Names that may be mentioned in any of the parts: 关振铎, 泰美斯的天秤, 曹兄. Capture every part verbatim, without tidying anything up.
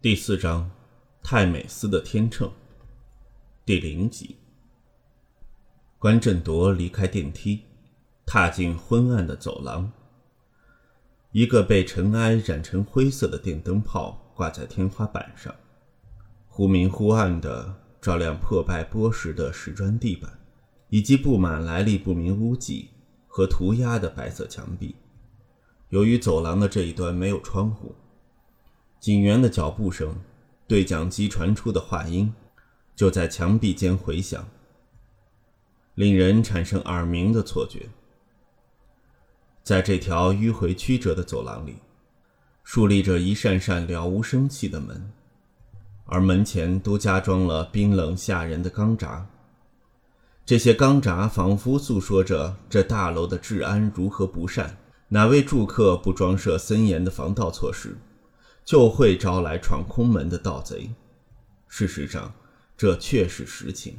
第四章泰美斯的天秤，第零集。关振铎离开电梯，踏进昏暗的走廊。一个被尘埃染成灰色的电灯泡挂在天花板上，忽明忽暗地照亮破败剥蚀的石砖地板，以及布满来历不明污迹和涂鸦的白色墙壁。由于走廊的这一端没有窗户，警员的脚步声，对讲机传出的话音，就在墙壁间回响，令人产生耳鸣的错觉。在这条迂回曲折的走廊里，竖立着一扇扇了无生气的门，而门前都加装了冰冷吓人的钢闸。这些钢闸仿佛诉说着这大楼的治安如何不善，哪位住客不装设森严的防盗措施，就会招来闯空门的盗贼。事实上，这确是实情。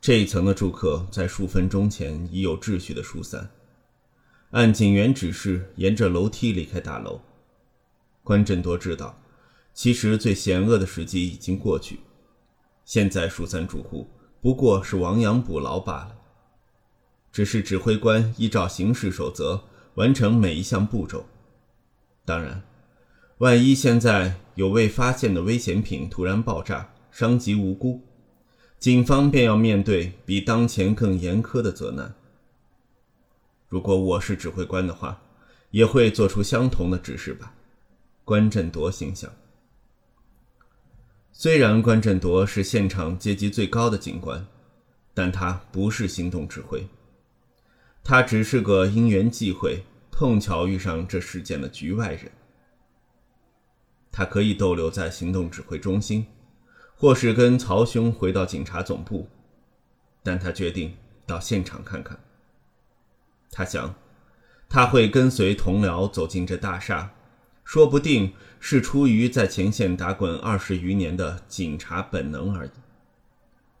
这一层的住客在数分钟前已有秩序的疏散，按警员指示沿着楼梯离开大楼。关振铎知道，其实最险恶的时机已经过去，现在疏散住户不过是亡羊补牢罢了，只是指挥官依照行事守则完成每一项步骤。当然，万一现在有未发现的危险品突然爆炸，伤及无辜，警方便要面对比当前更严苛的责难。如果我是指挥官的话，也会做出相同的指示吧，关振铎心想。虽然关振铎是现场阶级最高的警官，但他不是行动指挥，他只是个因缘际会碰巧遇上这事件的局外人。他可以逗留在行动指挥中心，或是跟曹兄回到警察总部，但他决定到现场看看。他想，他会跟随同僚走进这大厦，说不定是出于在前线打滚二十余年的警察本能而已。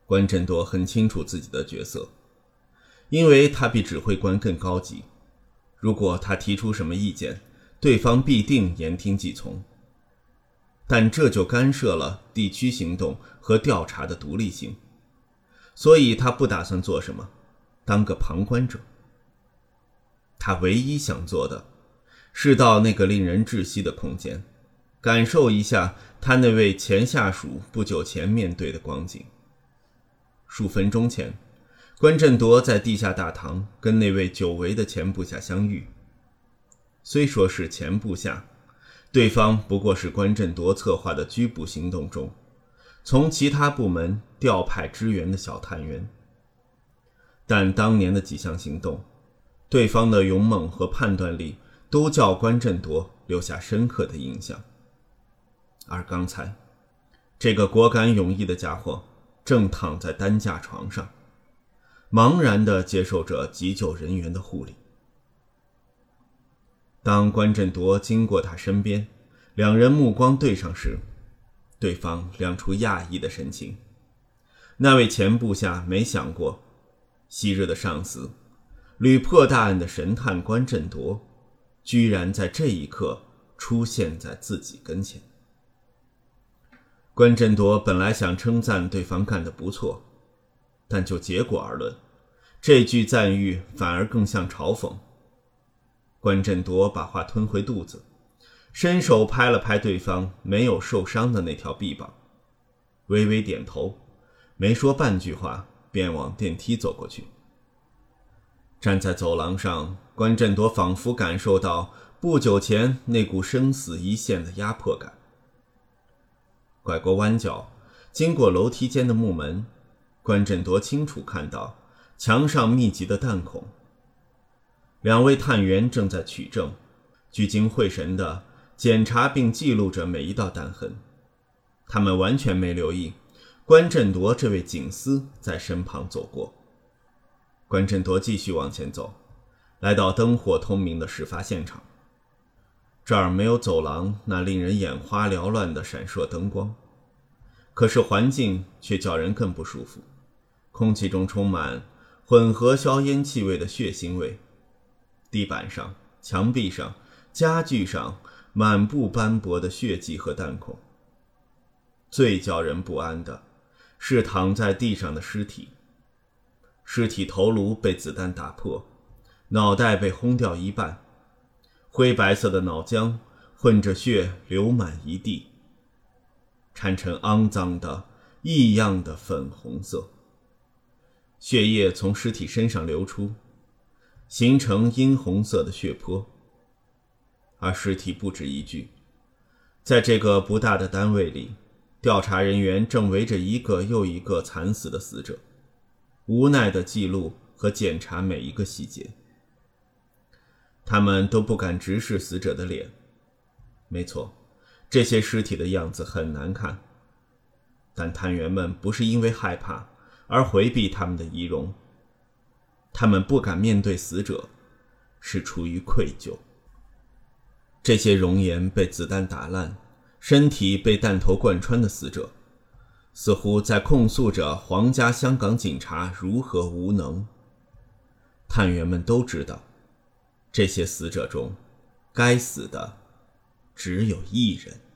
关振铎很清楚自己的角色，因为他比指挥官更高级。如果他提出什么意见，对方必定言听计从，但这就干涉了地区行动和调查的独立性，所以他不打算做什么，当个旁观者。他唯一想做的是到那个令人窒息的空间，感受一下他那位前下属不久前面对的光景。数分钟前，关振铎在地下大堂跟那位久违的前部下相遇。虽说是前部下，对方不过是关振铎策划的拘捕行动中从其他部门调派支援的小探员，但当年的几项行动，对方的勇猛和判断力都叫关振铎留下深刻的印象。而刚才这个果敢勇毅的家伙正躺在担架床上，茫然地接受着急救人员的护理。当关振铎经过他身边，两人目光对上时，对方亮出讶异的神情。那位前部下没想过，昔日的上司屡破大案的神探关振铎，居然在这一刻出现在自己跟前。关振铎本来想称赞对方干得不错，但就结果而论，这句赞誉反而更像嘲讽。关振铎把话吞回肚子，伸手拍了拍对方没有受伤的那条臂膀，微微点头，没说半句话便往电梯走过去。站在走廊上，关振铎仿佛感受到不久前那股生死一线的压迫感。拐过弯角，经过楼梯间的木门，关振铎清楚看到墙上密集的弹孔，两位探员正在取证，聚精会神地检查并记录着每一道弹痕。他们完全没留意关振铎这位警司在身旁走过。关振铎继续往前走，来到灯火通明的事发现场。这儿没有走廊那令人眼花缭乱的闪烁灯光，可是环境却叫人更不舒服。空气中充满混合硝烟气味的血腥味，地板上、墙壁上、家具上满布斑驳的血迹和弹孔。最叫人不安的是躺在地上的尸体，尸体头颅被子弹打破，脑袋被轰掉一半，灰白色的脑浆混着血流满一地，掺成肮脏的异样的粉红色。血液从尸体身上流出，形成殷红色的血泊。而尸体不止一具，在这个不大的单位里，调查人员正围着一个又一个惨死的死者，无奈地记录和检查每一个细节。他们都不敢直视死者的脸。没错，这些尸体的样子很难看，但探员们不是因为害怕而回避他们的仪容，他们不敢面对死者，是出于愧疚。这些容颜被子弹打烂，身体被弹头贯穿的死者，似乎在控诉着皇家香港警察如何无能。探员们都知道，这些死者中，该死的只有一人。